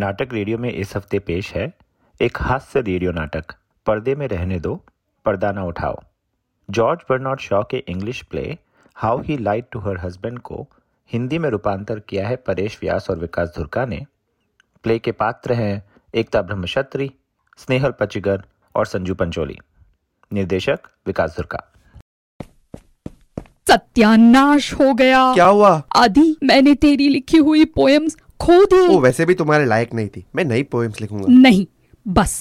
नाटक रेडियो में इस हफ्ते पेश है एक हास्य रेडियो नाटक पर्दे में रहने दो पर्दा ना उठाओ। जॉर्ज बर्नार्ड शॉ के English play how he lied to her husband को हिंदी में रूपांतर किया है परेश व्यास और विकास धुरका ने। प्ले के पात्र हैं एकता ब्रह्मशत्री, स्नेहल पचिगर और संजू पंचोली। निर्देशक विकास धुरका। सत्यानाश हो गया। क्या हुआ? आदि, मैंने तेरी लिखी हुई पोएम्स खो दी। वो वैसे भी तुम्हारे लायक नहीं थी। मैं नई पोएम्स लिखूंगा। नहीं, बस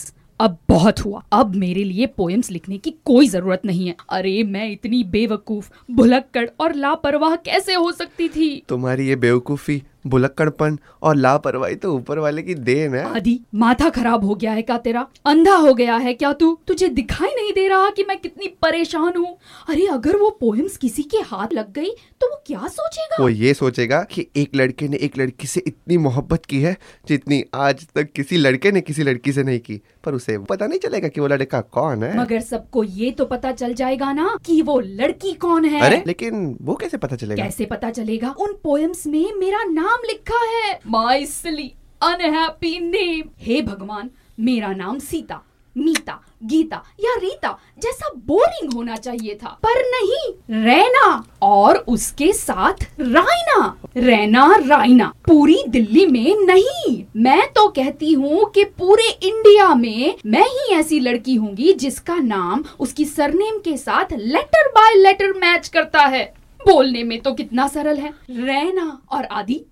अब बहुत हुआ। अब मेरे लिए पोएम्स लिखने की कोई जरूरत नहीं है। अरे मैं इतनी बेवकूफ, भुलक्कड़ और लापरवाह कैसे हो सकती थी? तुम्हारी ये बेवकूफी, भुलक्कड़पन और लापरवाही तो ऊपर वाले की देन है। आदि, माथा खराब हो गया है क्या तेरा? अंधा हो गया है क्या तू? तुझे दिखाई नहीं दे रहा कि मैं कितनी परेशान हूँ? अरे अगर वो पोएम्स किसी के हाथ लग गई तो वो क्या सोचेगा? वो ये सोचेगा कि एक लड़के ने एक लड़की से इतनी मोहब्बत की है जितनी आज तक किसी लड़के ने किसी लड़की से नहीं की, पर उसे पता नहीं चलेगा कि वो लड़का कौन है। मगर सबको ये तो पता चल जाएगा ना कि वो लड़की कौन है। अरे लेकिन वो कैसे पता चलेगा? कैसे पता चलेगा? उन पोएम्स में मेरा नाम लिखा है, माय सिली अनहैप्पी नेम। हे भगवान, मेरा नाम सीता, मीता, गीता या रीता जैसा बोरिंग होना चाहिए था, पर नहीं। रैना और उसके साथ रायना, रैना रायना। पूरी दिल्ली में नहीं, मैं तो कहती हूँ कि पूरे इंडिया में मैं ही ऐसी लड़की होंगी जिसका नाम उसकी सरनेम के साथ लेटर बाय लेटर मैच करता है। बोलने में तो कितना सरल है। रैना और आदि।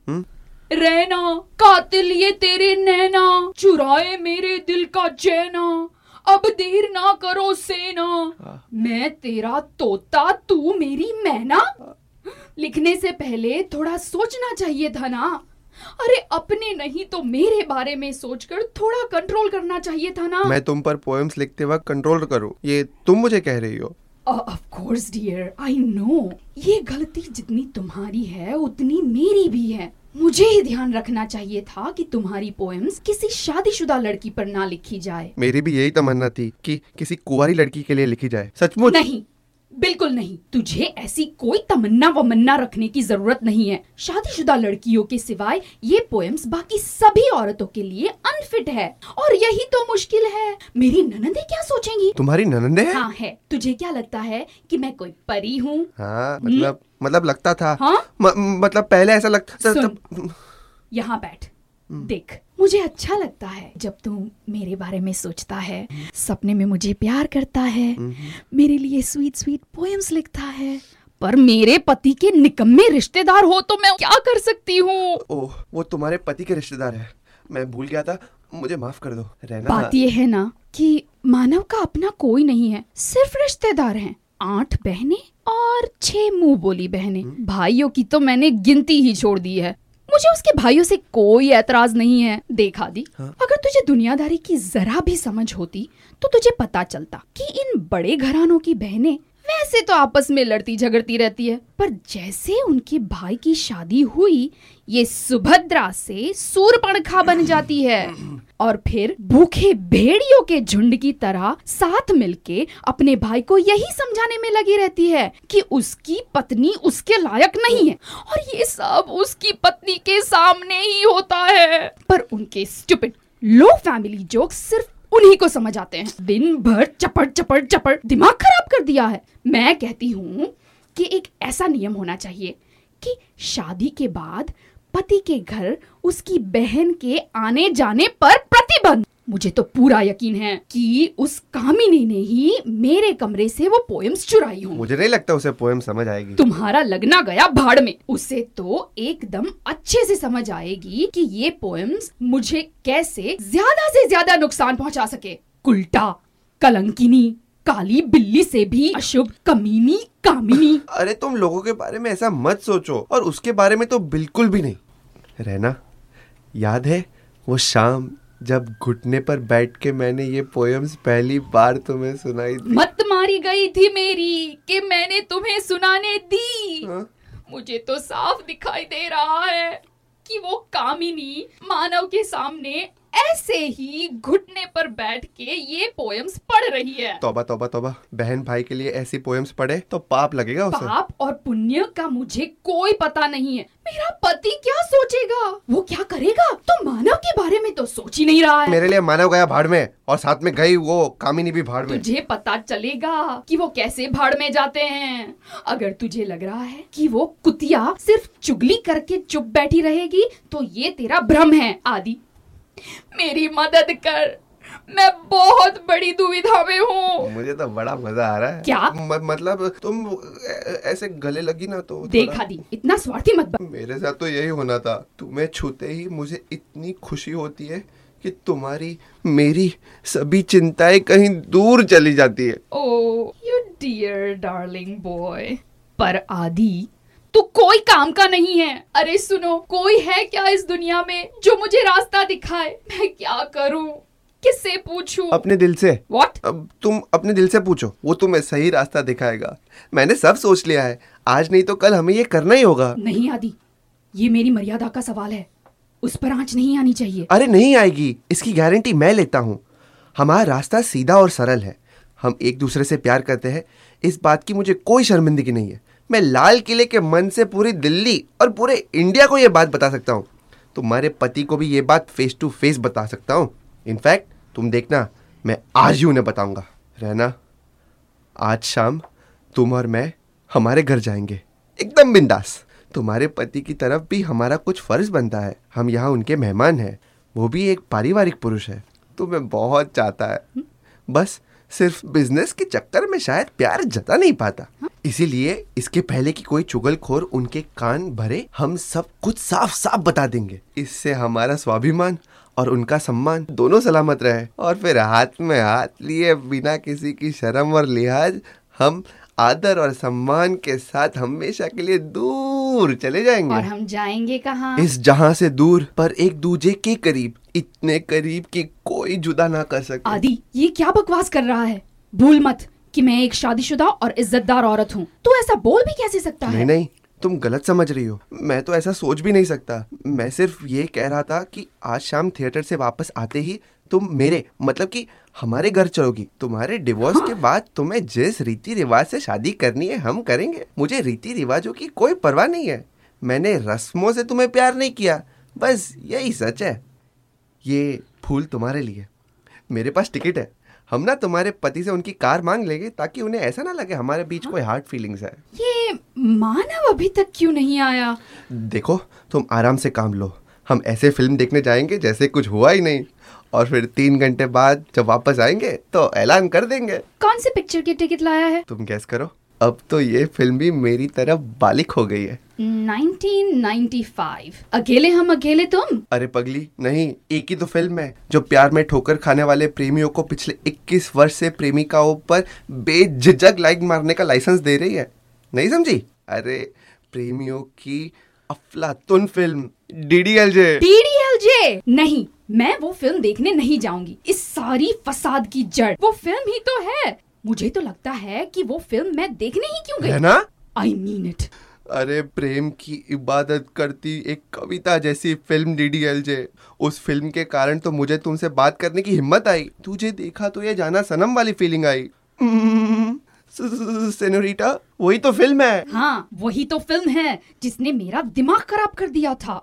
रैना, कातिल ये तेरे नैना, चुराए मेरे दिल का चैना, अब देर ना करो सेना, मैं तेरा तोता तू मेरी मैना। लिखने से पहले थोड़ा सोचना चाहिए था ना। अरे अपने नहीं तो मेरे बारे में सोचकर थोड़ा कंट्रोल करना चाहिए था ना। मैं तुम पर पोएम्स लिखते वक्त कंट्रोल करूं, ये तुम मुझे कह रही हो? Of course dear, I know। ये गलती जितनी तुम्हारी है उतनी मेरी भी है। मुझे ही ध्यान रखना चाहिए था कि तुम्हारी पोएम्स किसी शादीशुदा लड़की पर ना लिखी जाए। मेरी भी यही तमन्ना थी कि किसी कुंवारी लड़की के लिए लिखी जाए। सचमुच? नहीं, बिल्कुल नहीं। तुझे ऐसी कोई तमन्ना वमन्ना रखने की जरूरत नहीं है। शादीशुदा लड़कियों के सिवाय ये पोएम्स बाकी सभी औरतों के लिए अनफिट है, और यही तो मुश्किल है। मेरी ननंदे क्या सोचेंगी? तुम्हारी ननंदे है? हाँ है। तुझे क्या लगता है कि मैं कोई परी हूँ? हाँ, मतलब लगता था। हाँ? मतलब पहले ऐसा लगता। यहाँ बैठ, देख मुझे अच्छा लगता है जब तू मेरे बारे में सोचता है, सपने में मुझे प्यार करता है, मेरे लिए स्वीट स्वीट पोएम्स लिखता है, पर मेरे पति के निकम्मे रिश्तेदार हो तो मैं क्या कर सकती हूँ? ओह, वो तुम्हारे पति के रिश्तेदार है, मैं भूल गया था, मुझे माफ कर दो। रहना बात ये है ना कि मानव का अपना कोई नहीं है, सिर्फ रिश्तेदार है। 8 बहने और 6 मुँह बोली बहने। भाइयों की तो मैंने गिनती ही छोड़ दी है। मुझे उसके भाइयों से कोई ऐतराज नहीं है। देख आदि, अगर तुझे दुनियादारी की जरा भी समझ होती तो तुझे पता चलता कि इन बड़े घरानों की बहनें वैसे तो आपस में लड़ती झगड़ती रहती है, पर जैसे उनके भाई की शादी हुई ये सुभद्रा से सूरपणखा बन जाती है और फिर भूखे भेड़ियों के झुंड की तरह साथ मिलके अपने भाई को यही समझाने में लगी रहती है कि उसकी पत्नी उसके लायक नहीं है, और ये सब उसकी पत्नी के सामने ही होता है। पर उनके स्टूपिड लो फैमिली जोक्स सिर्फ उन्हीं को समझ आते हैं। दिन भर चपड़ चपड़ चपड़, दिमाग खराब कर दिया है। मैं कहती हूँ कि एक ऐसा नियम होना चाहिए कि शादी के बाद पति के घर उसकी बहन के आने जाने पर प्रतिबंध। मुझे तो पूरा यकीन है कि उस कामिनी ने ही मेरे कमरे से वो पोएम्स चुराई हों। मुझे नहीं लगता उसे पोएम समझ आएगी। तुम्हारा लगना गया भाड़ में। उसे तो एकदम अच्छे से समझ आएगी कि ये पोएम्स मुझे कैसे ज्यादा से ज्यादा नुकसान पहुंचा सके। उल्टा, कलंकिनी, काली बिल्ली से भी अशुभ, कमीनी, कामिनी। अरे तुम लोगों के बारे में ऐसा मत सोचो, और उसके बारे में तो बिल्कुल भी नहीं। रहना, याद है वो शाम जब घुटने पर बैठ के मैंने ये पोएम्स पहली बार तुम्हें सुनाई थी? मत मारी गई थी मेरी कि मैंने तुम्हें सुनाने दी। हाँ? मुझे तो साफ दिखाई दे रहा है कि वो कामिनी मानव के सामने ऐसे ही घुटने पर बैठ के ये पोएम्स पढ़ रही है। तौबा तौबा तौबा, बहन भाई के लिए ऐसी पोएम्स पढ़े तो पाप लगेगा उसे। पाप और पुण्य का मुझे कोई पता नहीं है। मेरा पति क्या सोचेगा, वो क्या करेगा। तो मानव के बारे में तो सोच ही नहीं रहा है। मेरे लिए मानव गया भाड़ में और साथ में गई वो कामिनी भी भाड़ में। तुझे पता चलेगा कि वो कैसे भाड़ में जाते हैं। अगर तुझे लग रहा है कि वो कुतिया सिर्फ चुगली करके चुप बैठी रहेगी तो ये तेरा भ्रम है। आदि मेरी मदद कर, मैं बहुत बड़ी दुविधा में हूँ। मुझे तो बड़ा मजा आ रहा है। क्या मतलब तुम ऐसे गले लगी ना तो देखा दी। इतना स्वार्थी मत बन। मेरे साथ तो यही होना था। तुम्हें छूते ही मुझे इतनी खुशी होती है कि तुम्हारी मेरी सभी चिंताएं कहीं दूर चली जाती है। Oh you dear darling boy. पर आदि तो कोई काम का नहीं है। अरे सुनो, कोई है क्या इस दुनिया में जो मुझे रास्ता दिखाए। मैं क्या करूँ, किससे पूछूं? अपने दिल से। What? अब तुम अपने दिल से पूछो, वो तुम्हें सही रास्ता दिखाएगा। मैंने सब सोच लिया है, आज नहीं तो कल हमें ये करना ही होगा। नहीं आदि, ये मेरी मर्यादा का सवाल है, उस पर आंच नहीं आनी चाहिए। अरे नहीं आएगी, इसकी गारंटी मैं लेता हूँ। हमारा रास्ता सीधा और सरल है। हम एक दूसरे से प्यार करते हैं, इस बात की मुझे कोई शर्मिंदगी नहीं है। मैं लाल किले के मन से पूरी दिल्ली और पूरे इंडिया को ये बात बता सकता हूँ। तुम्हारे पति को भी ये बात फेस टू फेस बता सकता हूँ। इनफैक्ट तुम देखना, मैं आज ही उन्हें बताऊंगा। रहना, आज शाम तुम और मैं हमारे घर जाएंगे, एकदम बिंदास। तुम्हारे पति की तरफ भी हमारा कुछ फर्ज बनता है। हम यहाँ उनके मेहमान हैं, वो भी एक पारिवारिक पुरुष है। तुम्हें बहुत चाहता है, बस सिर्फ बिजनेस के चक्कर में शायद प्यार जता नहीं पाता। इसीलिए इसके पहले कि कोई चुगलखोर उनके कान भरे, हम सब कुछ साफ साफ बता देंगे। इससे हमारा स्वाभिमान और उनका सम्मान दोनों सलामत रहे। और फिर हाथ में हाथ लिए, बिना किसी की शर्म और लिहाज, हम आदर और सम्मान के साथ हमेशा के लिए दूर चले जाएंगे। और हम जाएंगे कहाँ? इस जहाँ से दूर, पर एक दूजे के करीब, इतने करीब कि कोई जुदा ना कर सके। आदि ये क्या बकवास कर रहा है। भूल मत कि मैं एक शादीशुदा और इज्जतदार औरत हूँ। तू ऐसा बोल भी कैसे सकता है? नहीं तुम गलत समझ रही हो, मैं तो ऐसा सोच भी नहीं सकता। मैं सिर्फ ये कह रहा था कि आज शाम थिएटर से वापस आते ही तुम मेरे, मतलब कि हमारे घर चलोगी। तुम्हारे डिवोर्स के बाद तुम्हें जिस रीति रिवाज से शादी करनी है हम करेंगे। मुझे रीति रिवाजों की कोई परवाह नहीं है। मैंने रस्मों से तुम्हें प्यार नहीं किया, बस यही सच है। ये फूल तुम्हारे लिए, मेरे पास टिकट है। हम ना तुम्हारे पति से उनकी कार मांग लेंगे ताकि उन्हें ऐसा ना लगे हमारे बीच कोई हार्ड फीलिंग्स है। ये मानव अभी तक क्यों नहीं आया? देखो तुम आराम से काम लो, हम ऐसे फिल्म देखने जाएंगे जैसे कुछ हुआ ही नहीं। और फिर 3 घंटे बाद जब वापस आएंगे तो ऐलान कर देंगे। कौन से पिक्चर की टिकट लाया है? तुम गैस करो। अब तो ये फिल्म भी मेरी तरफ बालिक हो गई है। 1995 अकेले हम अकेले तुम। अरे पगली नहीं, एक ही तो फिल्म है जो प्यार में ठोकर खाने वाले प्रेमियों को पिछले 21 वर्ष से प्रेमिकाओं पर बेझिझक लाइक मारने का लाइसेंस दे रही है। नहीं समझी? अरे प्रेमियों की अफलातुन फिल्म DDLJ। नहीं, मैं वो फिल्म देखने नहीं जाऊंगी। इस सारी फसाद की जड़ वो फिल्म ही तो है। मुझे तो लगता है कि वो फिल्म मैं देखने ही क्यों गई। है ना? I mean it। अरे प्रेम की इबादत करती एक कविता जैसी फिल्म DDLJ। उस फिल्म के कारण तो मुझे तुमसे बात करने की हिम्मत आई। तुझे देखा तो ये जाना सनम वाली फीलिंग आई। सेनोरिटा, वही तो फिल्म है। हाँ वही तो फिल्म है जिसने मेरा दिमाग खराब कर दिया था।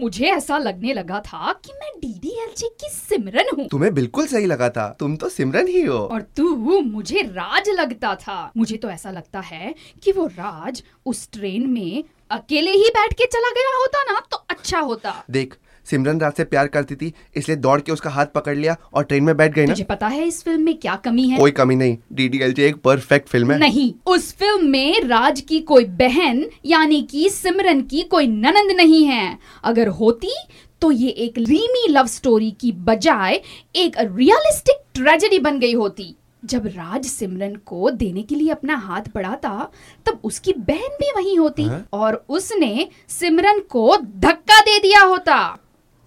मुझे ऐसा लगने लगा था कि मैं DDLJ की सिमरन हूँ। तुम्हें बिल्कुल सही लगा था, तुम तो सिमरन ही हो। और तू मुझे राज लगता था। मुझे तो ऐसा लगता है कि वो राज उस ट्रेन में अकेले ही बैठ के चला गया होता ना तो अच्छा होता। देख सिमरन राज से प्यार करती थी, इसलिए दौड़ के उसका हाथ पकड़ लिया और ट्रेन में बैठ गई ना। तुझे पता है इस फिल्म में क्या कमी है? कोई कमी नहीं, DDLJ एक परफेक्ट फिल्म है। नहीं, उस फिल्म में राज की कोई बहन यानी कि सिमरन की कोई ननंद नहीं है। अगर होती तो ये एक रीमी लव स्टोरी की बजाय एक रियलिस्टिक ट्रेजेडी बन गई होती। जब राज सिमरन को देने के लिए अपना हाथ बढ़ाता तब उसकी बहन भी वहीं होती और उसने सिमरन को धक्का दे दिया होता।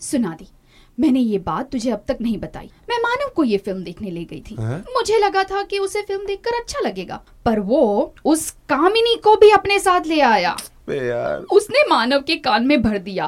सुना दी, मैंने ये बात तुझे अब तक नहीं बताई। मैं मानव को ये फिल्म देखने ले गई थी। मुझे लगा था कि उसे फिल्म देखकर अच्छा लगेगा, पर वो उस कामिनी को भी अपने साथ ले आया। यार। उसने मानव के कान में भर दिया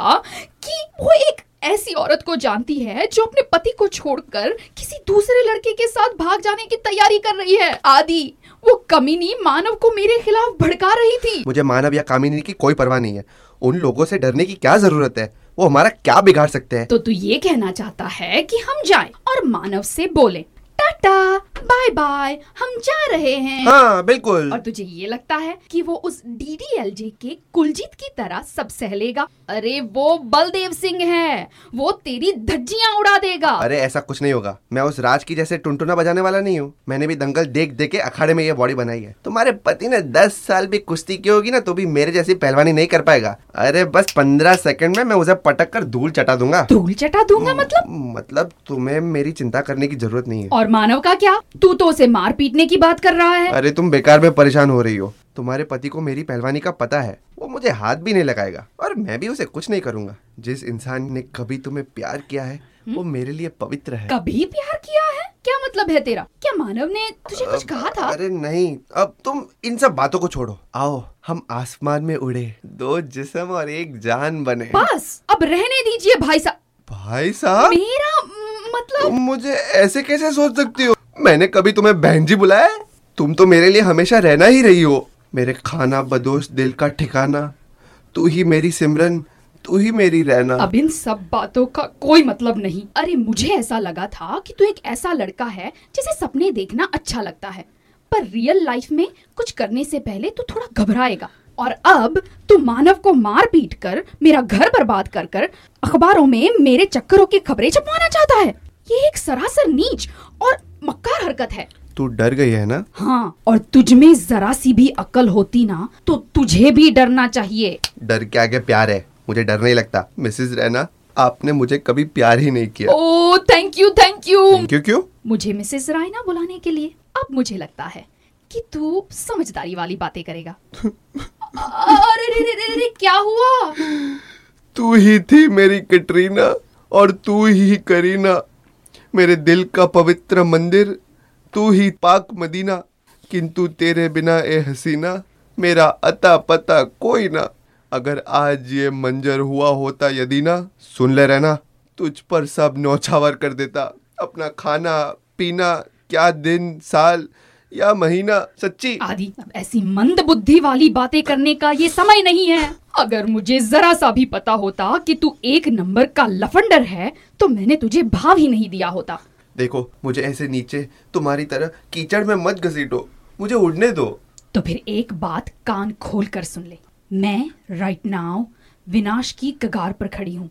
कि वो एक ऐसी औरत को जानती है जो अपने पति को छोड़कर किसी दूसरे लड़के के साथ भाग जाने की तैयारी कर रही है। आदि वो कामिनी मानव को मेरे खिलाफ भड़का रही थी। मुझे मानव या कामिनी की कोई परवाह नहीं है। उन लोगों से डरने की क्या जरूरत है, वो हमारा क्या बिगाड़ सकते हैं। तो तू ये कहना चाहता है कि हम जाएं और मानव से बोलें टाटा बाय बाय हम जा रहे हैं। हाँ बिल्कुल। और तुझे ये लगता है कि वो उस DDLJ के कुलजीत की तरह सब सहलेगा? अरे वो बलदेव सिंह है, वो तेरी धज्जियां उड़ा देगा। अरे ऐसा कुछ नहीं होगा, मैं उस राज की जैसे टुनटुना बजाने वाला नहीं हूँ। मैंने भी दंगल देख देख के अखाड़े में ये बॉडी बनाई है। तुम्हारे पति ने 10 साल भी कुश्ती की होगी ना तो भी मेरे जैसी पहलवानी नहीं कर पाएगा। अरे बस 15 सेकंड में मैं उसे पटक कर धूल चटा दूंगा। धूल चटा दूंगा मतलब तुम्हें मेरी चिंता करने की जरूरत नहीं है। और मानव का क्या, तू तो उसे मार पीटने की बात कर रहा है। अरे तुम बेकार में परेशान हो रही हो, तुम्हारे पति को मेरी पहलवानी का पता है, वो मुझे हाथ भी नहीं लगाएगा और मैं भी उसे कुछ नहीं करूंगा। जिस इंसान ने कभी तुम्हें प्यार किया है वो मेरे लिए पवित्र है। कभी प्यार किया है क्या मतलब है तेरा? क्या मानव ने तुझे कुछ कहा था? अरे नहीं, अब तुम इन सब बातों को छोड़ो, आओ हम आसमान में उड़े, 2 जिस्म और 1 जान बने। बस अब रहने दीजिए भाई साहब। भाई साहब मेरा मतलब, तुम मुझे ऐसे कैसे सोच सकती हो? मैंने कभी तुम्हें बहन जी बुलाया? तुम तो मेरे लिए हमेशा रहना ही रही हो। मेरे खाना बदोश दिल का ठिकाना, तू ही मेरी सिमरन, तू ही मेरी रहना। अब इन सब बातों का कोई मतलब नहीं। अरे मुझे ऐसा लगा था कि तू एक ऐसा लड़का है जिसे सपने देखना अच्छा लगता है, पर रियल लाइफ में कुछ करने से पहले तू थोड़ा घबराएगा। और अब तू मानव को मार पीट कर, मेरा घर बर्बाद कर कर अखबारों में मेरे चक्करों की खबरें छपवाना चाहता है। ये एक सरासर नीच और मक्कार हरकत है। तू डर गई है ना? हाँ, और तुझ में जरा सी भी अकल होती ना तो तुझे भी डरना चाहिए। डर के आगे प्यार है, मुझे डर नहीं लगता। मिसेस रैना, आपने मुझे कभी प्यार ही नहीं किया। Oh thank you thank you. क्यों मुझे मिसेस रैना बुलाने के लिए? अब मुझे लगता है कि तू समझदारी वाली बातें करेगा। अरे क्या हुआ? तू ही थी मेरी कैटरीना और तू ही करीना, मेरे दिल का पवित्र मंदिर, तू ही पाक मदीना, किंतु तेरे बिना ए हसीना मेरा अता पता कोई ना। अगर आज ये मंजर हुआ होता यदि ना, सुन ले रहना, तुझ पर सब नौछावर कर देता। अपना खाना पीना, क्या दिन साल या महीना। सच्ची आदि, अब ऐसी मंद बुद्धि वाली बातें करने का ये समय नहीं है। अगर मुझे जरा सा भी पता होता कि तू 1 नंबर का लफंडर है तो मैंने तुझे भाव ही नहीं दिया होता। देखो मुझे ऐसे नीचे तुम्हारी तरह कीचड़ में मत घसीटो, मुझे उड़ने दो। तो फिर एक बात कान खोल कर सुन ले, मैं राइट नाउ विनाश की कगार पर खड़ी हूँ।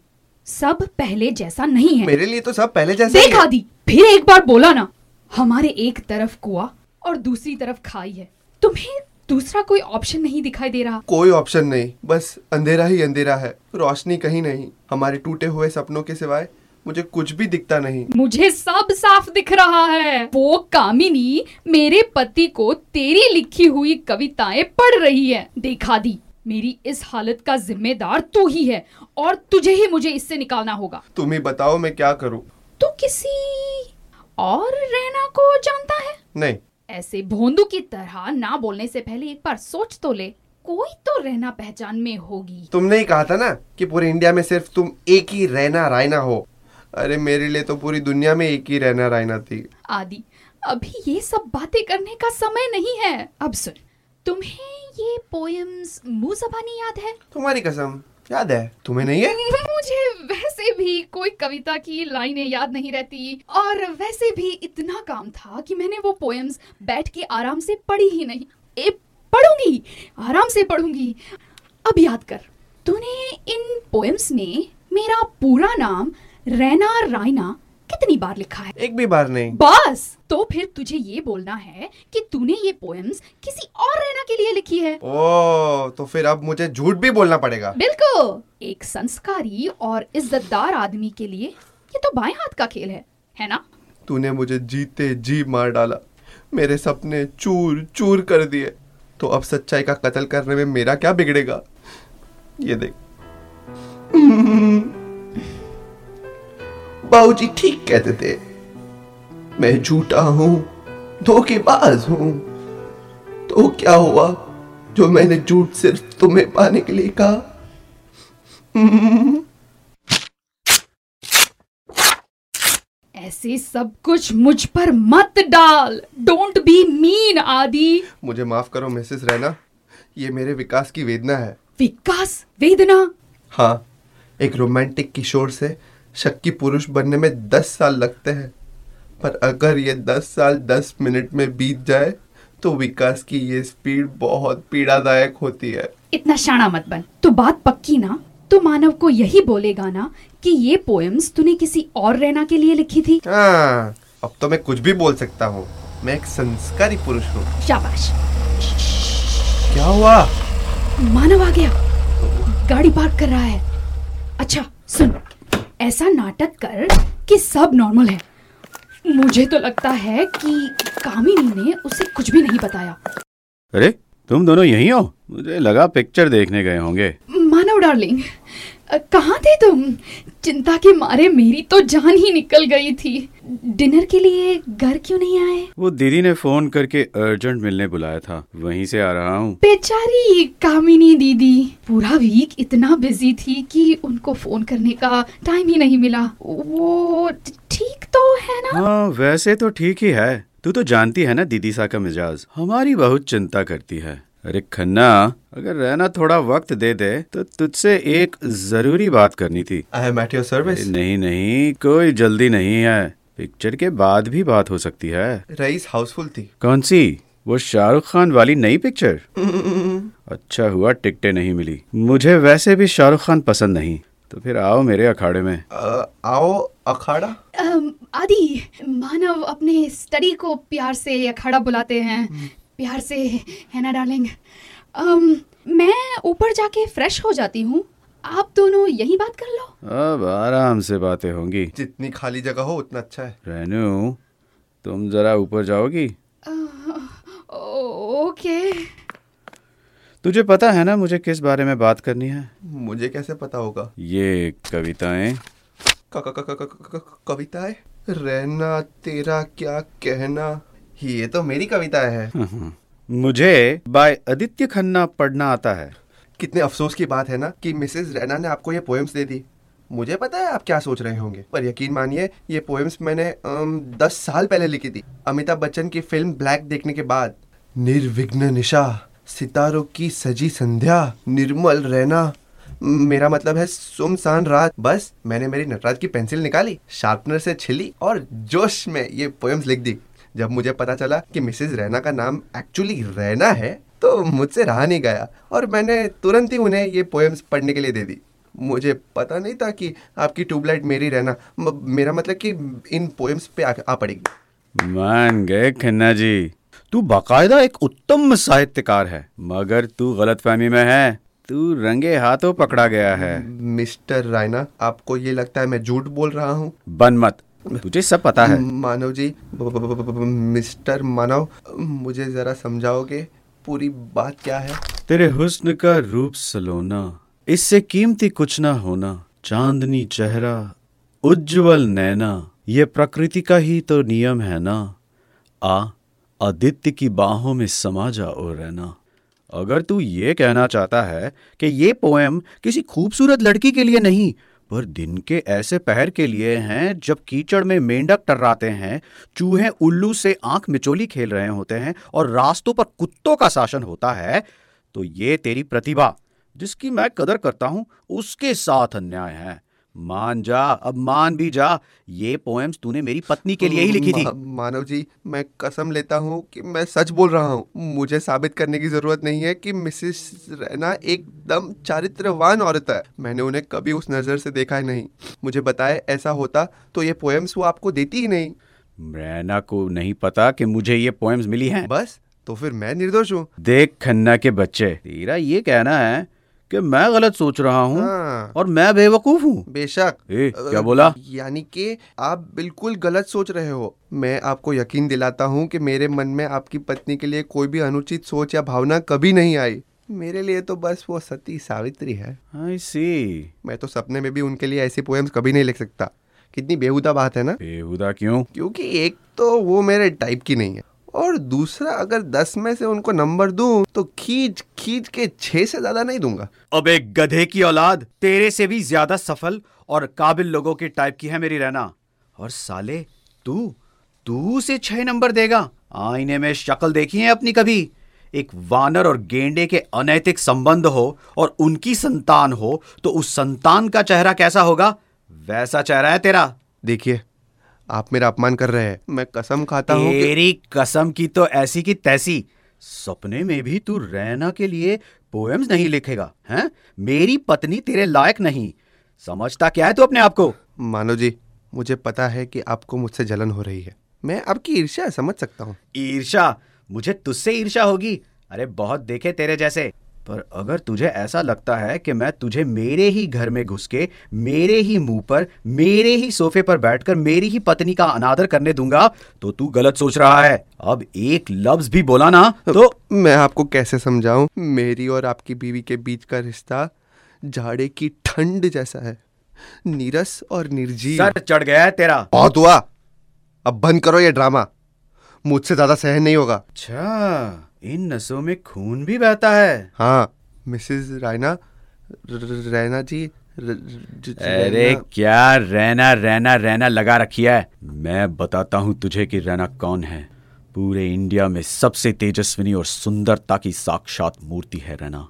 सब पहले जैसा नहीं है। मेरे लिए तो सब पहले जैसा देखा दी। फिर एक बार बोला ना, हमारे एक तरफ कुआ और दूसरी तरफ खाई है। तुम्हें दूसरा कोई ऑप्शन नहीं दिखाई दे रहा? कोई ऑप्शन नहीं, बस अंधेरा ही अंधेरा है, रोशनी कहीं नहीं। हमारे टूटे हुए सपनों के सिवाय मुझे कुछ भी दिखता नहीं। मुझे सब साफ दिख रहा है। वो कामिनी मेरे पति को तेरी लिखी हुई कविताएं पढ़ रही है। देखा दी, मेरी इस हालत का जिम्मेदार तू ही है और तुझे ही मुझे इससे निकालना होगा। तुम ही बताओ मैं क्या करूं? तू किसी और रहना को जानता है? नहीं। ऐसे भोंदू की तरह ना बोलने से पहले एक बार सोच तो ले, कोई तो रहना पहचान में होगी। तुमने ही कहा था ना कि पूरे इंडिया में सिर्फ तुम एक ही रहना रायना हो। अरे मेरे लिए तो पूरी दुनिया में एक ही रहना रायना थी। आदि, अभी ये सब बातें करने का समय नहीं है। अब सुन, तुम्हें ये पोएम्स मुँह जबानी याद है? तुम्हारी कसम याद है, तुम्हें नहीं है? मुझे वैसे भी कोई कविता की लाइनें याद नहीं रहती और वैसे भी इतना काम था कि मैंने वो पोएम्स बैठ के आराम से पढ़ी ही नहीं। पढ़ूंगी, आराम से पढ़ूंगी। अब याद कर, तूने इन पोएम्स में मेरा पूरा नाम रैना रायना कितनी बार लिखा है? 1 भी बार नहीं। बस, तो फिर तुझे ये बोलना है कि तूने ये पोएम्स किसी और रैना के लिए लिखी है। ओह, तो फिर अब मुझे झूठ भी बोलना पड़ेगा। बिल्कुल, एक संस्कारी और इज्जतदार आदमी के लिए ये तो बाएं हाथ का खेल है ना? तूने मुझे जीते जी मार डाला, मेरे सपने चूर चूर कर दिए, तो अब सच्चाई का कत्ल करने में मेरा क्या बिगड़ेगा? ये देख। बाबूजी ठीक कहते थे, मैं झूठा हूँ, धोखेबाज हूँ। तो क्या हुआ जो मैंने झूठ सिर्फ तुम्हें पाने के लिए कहा। ऐसे सब कुछ मुझ पर मत डाल। डोंट बी मीन आदि। मुझे माफ करो मिसेस रैना, ये मेरे विकास की वेदना है। विकास वेदना। हाँ, एक रोमांटिक किशोर से शक्की पुरुष बनने में 10 साल लगते हैं, पर अगर ये 10 साल 10 मिनट में बीत जाए तो विकास की ये स्पीड बहुत पीड़ादायक होती है। इतना शाना मत बन, तो बात पक्की ना, तो मानव को यही बोलेगा ना कि ये पोएम्स तूने किसी और रैना के लिए लिखी थी। हाँ, अब तो मैं कुछ भी बोल सकता हूँ, मैं एक संस्कारी पुरुष हूँ। शाबाश। क्या हुआ? मानव आ गया, गाड़ी पार्क कर रहा है। अच्छा सुन, ऐसा नाटक कर कि सब नॉर्मल है। मुझे तो लगता है कि कामिनी ने उसे कुछ भी नहीं बताया। अरे तुम दोनों यहीं हो? मुझे लगा पिक्चर देखने गए होंगे। मानव डार्लिंग, कहाँ थे तुम? चिंता के मारे मेरी तो जान ही निकल गई थी। डिनर के लिए घर क्यों नहीं आए? वो दीदी ने फोन करके अर्जेंट मिलने बुलाया था, वहीं से आ रहा हूँ। बेचारी कामिनी दीदी पूरा वीक इतना बिजी थी कि उनको फोन करने का टाइम ही नहीं मिला। वो ठीक तो है ना? हाँ, वैसे तो ठीक ही है। तू तो जानती है ना दीदी सा का मिजाज, हमारी बहुत चिंता करती है। अरे खन्ना, अगर रहना थोड़ा वक्त दे दे तो तुझसे एक जरूरी बात करनी थी। I am at your service. नहीं नहीं, कोई जल्दी नहीं है, पिक्चर के बाद भी बात हो सकती है। रईस हाउसफुल थी। कौन सी? वो शाहरुख खान वाली नई पिक्चर। अच्छा हुआ टिकटें नहीं मिली, मुझे वैसे भी शाहरुख खान पसंद नहीं। तो फिर आओ मेरे अखाड़े में। आओ अखाड़ा? आदि, मानव अपने स्टडी को प्यार से अखाड़ा बुलाते हैं, प्यार से, है ना डार्लिंग? मैं ऊपर जाके फ्रेश हो जाती हूँ, आप दोनों यही बात कर लो। अब आराम से बातें होंगी, जितनी खाली जगह हो उतना अच्छा है। रेनू, तुम जरा ऊपर जाओगी? ओके। तुझे पता है ना मुझे किस बारे में बात करनी है? मुझे कैसे पता होगा? ये कविताएं। कविताएं? रहना तेरा क्या कहना, ये तो मेरी कविता है। मुझे बाय आदित्य खन्ना पढ़ना आता है। कितने अफसोस की बात है ना कि मिसेस रैना ने आपको ये पोएम्स दे दी। मुझे पता है आप क्या सोच रहे होंगे, पर यकीन मानिए ये पोएम्स मैंने 10 साल पहले लिखी थी, अमिताभ बच्चन की फिल्म ब्लैक देखने के बाद। निर्विघ्न निशा, सितारों की सजी संध्या, निर्मल रैना, मेरा मतलब है सुमसान रात। बस मैंने मेरी नटराज की पेंसिल निकाली, शार्पनर से छिली और जोश में ये पोएम्स लिख दी। जब मुझे पता चला कि मिसेस रैना का नाम एक्चुअली रैना है तो मुझसे रहा नहीं गया और मैंने तुरंत ही उन्हें ये पोएम्स पढ़ने के लिए दे दी। मुझे पता नहीं था कि आपकी ट्यूबलाइट मेरी रैना, मेरा मतलब कि इन पोएम्स पे आ पड़ेगी। मान गए खन्ना जी, तू बाकायदा एक उत्तम साहित्यकार है, मगर तू गलतफहमी में है, तू रंगे हाथों पकड़ा गया है। मिस्टर रैना, आपको ये लगता है मैं झूठ बोल रहा हूँ? बन मत, तुझे सब पता है। मानव जी, मिस्टर मानव, मुझे जरा समझाओगे पूरी बात क्या है? तेरे हुस्न का रूप सलोना, इससे कीमती कुछ ना होना, चांदनी चेहरा, उज्जवल नैना, ये प्रकृति का ही तो नियम है ना। आ आदित्य की बाहों में समा जाओ रहना। अगर तू ये कहना चाहता है कि ये पोएम किसी खूबसूरत लड़की के लिए नहीं, पर दिन के ऐसे पहर के लिए हैं जब कीचड़ में मेंढक टर्राते हैं, चूहे उल्लू से आंख मिचोली खेल रहे होते हैं और रास्तों पर कुत्तों का शासन होता है, तो ये तेरी प्रतिभा जिसकी मैं कदर करता हूँ उसके साथ अन्याय है। मान जा, अब मान भी जा, ये पोएम्स तूने मेरी पत्नी के लिए ही लिखी थी। मानव जी, मैं कसम लेता हूँ कि मैं सच बोल रहा हूँ। मुझे साबित करने की जरूरत नहीं है कि मिसेस रैना एकदम चारित्रवान औरत है। मैंने उन्हें कभी उस नजर से देखा ही नहीं। मुझे बताए, ऐसा होता तो ये पोएम्स वो आपको देती ही नहीं। रैना को नहीं पता कि मुझे ये पोएम्स मिली हैं। बस, तो फिर मैं निर्दोष हूँ। देख खन्ना के बच्चे, तेरा ये कहना है कि मैं गलत सोच रहा हूँ। हाँ। और मैं बेवकूफ हूँ? बेशक। क्या बोला? यानी कि आप बिल्कुल गलत सोच रहे हो। मैं आपको यकीन दिलाता हूँ कि मेरे मन में आपकी पत्नी के लिए कोई भी अनुचित सोच या भावना कभी नहीं आई। मेरे लिए तो बस वो सती सावित्री है। आई सी। मैं तो सपने में भी उनके लिए ऐसी पोएम्स कभी नहीं लिख सकता। कितनी बेहुदा बात है ना। बेहुदा क्यों? क्योंकि एक तो वो मेरे टाइप की नहीं है, और दूसरा अगर 10 में से उनको नंबर दूं तो खींच खींच के 6 से ज्यादा नहीं दूंगा। अब एक गधे की औलाद, तेरे से भी ज्यादा सफल और काबिल लोगों के टाइप की है मेरी रहना, और साले तू से 6 नंबर देगा? आईने में शक्ल देखी है अपनी कभी? एक वानर और गेंडे के अनैतिक संबंध हो और उनकी संतान हो तो उस संतान का चेहरा कैसा होगा, वैसा चेहरा है तेरा। देखिए आप मेरा अपमान कर रहे हैं, मैं कसम खाता हूँ। तेरी कसम की तो ऐसी की तैसी, सपने में भी तू रैना के लिए पोएम्स नहीं लिखेगा हैं? मेरी पत्नी तेरे लायक नहीं। समझता क्या है तू अपने आप को? मानो जी मुझे पता है कि आपको मुझसे जलन हो रही है, मैं आपकी ईर्ष्या समझ सकता हूँ। ईर्ष्या? मुझे तुझसे ईर्ष्या होगी? अरे बहुत देखे तेरे जैसे। पर अगर तुझे ऐसा लगता है कि मैं तुझे मेरे ही घर में घुस के, मेरे ही मुंह पर, मेरे ही सोफे पर बैठकर मेरी ही पत्नी का अनादर करने दूंगा तो तू गलत सोच रहा है। अब एक लफ्ज भी बोला ना तो मैं आपको कैसे समझाऊं, मेरी और आपकी बीवी के बीच का रिश्ता झाड़े की ठंड जैसा है, नीरस और निर्जीव। सर चढ़ गया है तेरा। बहुत हुआ, अब बंद करो ये ड्रामा, मुझसे ज्यादा सहन नहीं होगा। अच्छा, इन नसों में खून भी बहता है। हाँ मिसेस रायना, रैना जी। अरे क्या रैना रैना रैना लगा रखी है। मैं बताता हूँ तुझे कि रैना कौन है। पूरे इंडिया में सबसे तेजस्विनी और सुंदरता की साक्षात मूर्ति है रैना,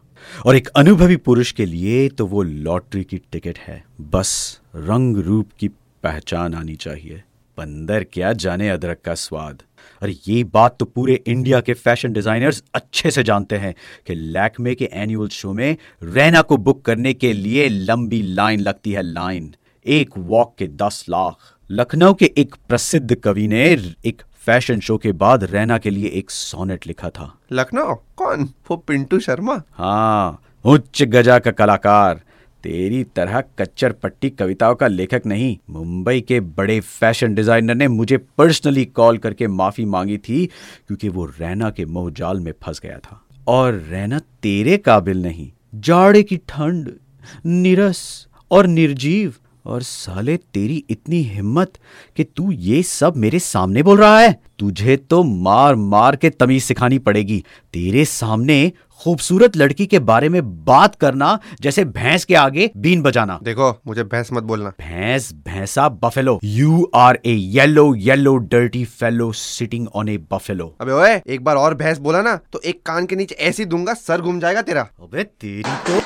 और एक अनुभवी पुरुष के लिए तो वो लॉटरी की टिकट है। बस रंग रूप की पहचान आनी चाहिए, बंदर क्या जाने अदरक का स्वाद। और ये बात तो पूरे इंडिया के फैशन डिजाइनर्स अच्छे से जानते हैं कि लैक्मे के एनुअल शो में रैना को बुक करने के लिए लंबी लाइन लगती है। लाइन एक वॉक के 10 लाख। लखनऊ के एक प्रसिद्ध कवि ने एक फैशन शो के बाद रैना के लिए एक सोनेट लिखा था। लखनऊ? कौन? वो पिंटू शर्मा। हाँ, उच्च गजा का कलाकार, तेरी तरह कच्चर पट्टी कविताओं का लेखक नहीं। मुंबई के बड़े फैशन डिजाइनर ने मुझे पर्सनली कॉल करके माफी मांगी थी क्योंकि वो रैना के मोहजाल में फंस गया था। और रैना तेरे काबिल नहीं, जाड़े की ठंड, निरस और निर्जीव। और साले तेरी इतनी हिम्मत कि तू ये सब मेरे सामने बोल रहा है। तुझे तो मार मार के तमीज सिखानी पड़ेगी। तेरे सामने खूबसूरत लड़की के बारे में बात करना जैसे भैंस के आगे बीन बजाना। देखो मुझे भैंस मत बोलना। भैंस, भैंसा, buffalo. You are a yellow yellow dirty fellow sitting on a buffalo. अबे ओए, एक बार और भैंस बोला ना तो एक कान के नीचे ऐसी दूंगा, सर घूम जाएगा तेरा। अबे तेरी तो।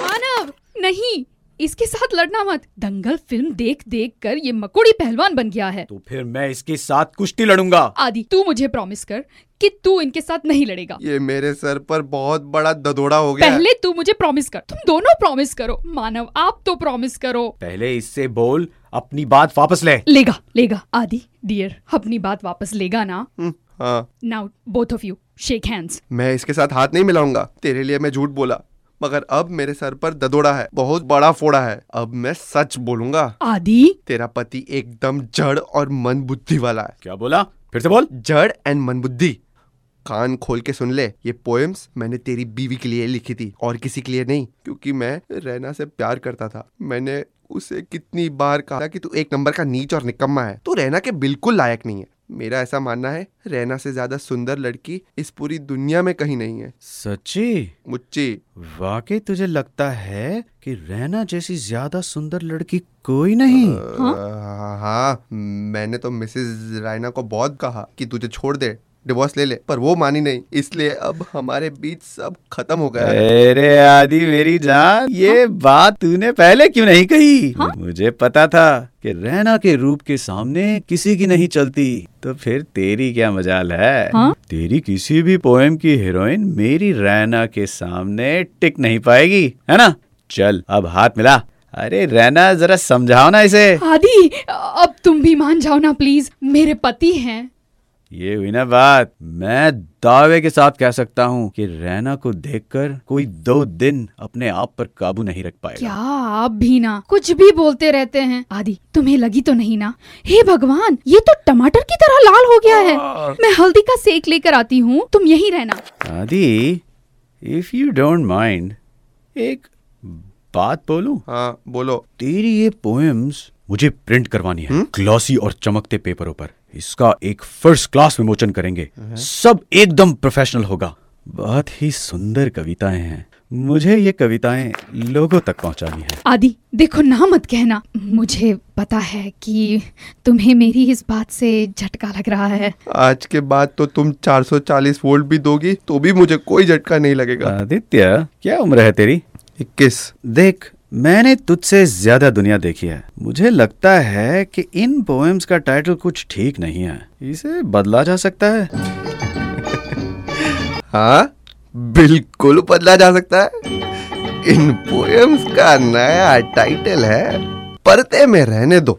मानव नहीं, इसके साथ लड़ना मत। दंगल फिल्म देख देख कर ये मकोड़ी पहलवान बन गया है। तो फिर मैं इसके साथ कुश्ती लड़ूंगा। आदि तू मुझे प्रॉमिस कर कि तू इनके साथ नहीं लड़ेगा। ये मेरे सर पर बहुत बड़ा ददोड़ा हो गया। पहले तू मुझे प्रॉमिस कर। तुम दोनों प्रॉमिस करो। मानव आप तो प्रॉमिस करो। पहले इससे बोल अपनी बात वापस ले। लेगा लेगा आदि डियर, अपनी बात वापस लेगा ना? हाँ। Now both of you shake hands. मैं इसके साथ हाथ नहीं मिलाऊंगा। तेरे लिए मैं झूठ बोला, मगर अब मेरे सर पर ददोड़ा है, बहुत बड़ा फोड़ा है। अब मैं सच बोलूंगा। आदि तेरा पति एकदम जड़ और मन बुद्धि वाला है। क्या बोला? फिर से बोल। जड़ एंड मन बुद्धि। कान खोल के सुन ले, ये पोएम्स मैंने तेरी बीवी के लिए लिखी थी और किसी के लिए नहीं, क्योंकि मैं रैना से प्यार करता था। मैंने उसे कितनी बार कहा कि तू एक नंबर का नीच और निकम्मा है, तू रैना के बिल्कुल लायक नहीं है। मेरा ऐसा मानना है रैना से ज्यादा सुंदर लड़की इस पूरी दुनिया में कहीं नहीं है। सच्ची? मुच्ची। वाकई तुझे लगता है कि रैना जैसी ज्यादा सुंदर लड़की कोई नहीं? हाँ, मैंने तो मिसेस रैना को बहुत कहा कि तुझे छोड़ दे, डिवोर्स ले ले, पर वो मानी नहीं, इसलिए अब हमारे बीच सब खत्म हो गया है। अरे आदि मेरी जान, ये बात तूने पहले क्यों नहीं कही? मुझे पता था कि रैना के रूप के सामने किसी की नहीं चलती, तो फिर तेरी क्या मजाल है? तेरी किसी भी पोएम की हीरोइन मेरी रैना के सामने टिक नहीं पाएगी, है ना? चल अब हाथ मिला। अरे रैना जरा समझाओ ना इसे। आदि अब तुम भी मान जाओ ना प्लीज, मेरे पति हैं। ये हुई ना बात। मैं दावे के साथ कह सकता हूँ कि रैना को देखकर कोई 2 दिन अपने आप पर काबू नहीं रख पाएगा। क्या आप भी ना कुछ भी बोलते रहते हैं। आदि तुम्हें लगी तो नहीं ना? हे भगवान, ये तो टमाटर की तरह लाल हो गया है। मैं हल्दी का सेक लेकर आती हूँ, तुम यहीं रहना। आदि इफ यू डोंट माइंड एक बात बोलूं? हाँ बोलो। तेरी ये पोएम्स मुझे प्रिंट करवानी है, ग्लॉसी और चमकते पेपरों पर। इसका एक फर्स्ट क्लास विमोचन करेंगे, सब एकदम प्रोफेशनल होगा। बहुत ही सुंदर कविताएं हैं, मुझे ये कविताएं लोगों तक पहुंचानी है। आदि देखो ना मत कहना, मुझे पता है कि तुम्हें मेरी इस बात से झटका लग रहा है। आज के बाद तो तुम 440 वोल्ट भी दोगी तो भी मुझे कोई झटका नहीं लगेगा। आदित्य क्या उम्र है तेरी? 21। देख मैंने तुझसे ज्यादा दुनिया देखी है, मुझे लगता है कि इन पोएम्स का टाइटल कुछ ठीक नहीं है, इसे बदला जा सकता है। हाँ बिल्कुल बदला जा सकता है। इन पोएम्स का नया टाइटल है पर्दे में रहने दो,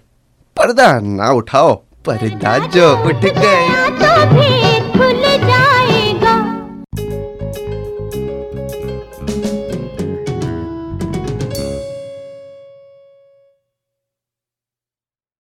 पर्दा ना उठाओ, पर्दा जो उठ गया तो भी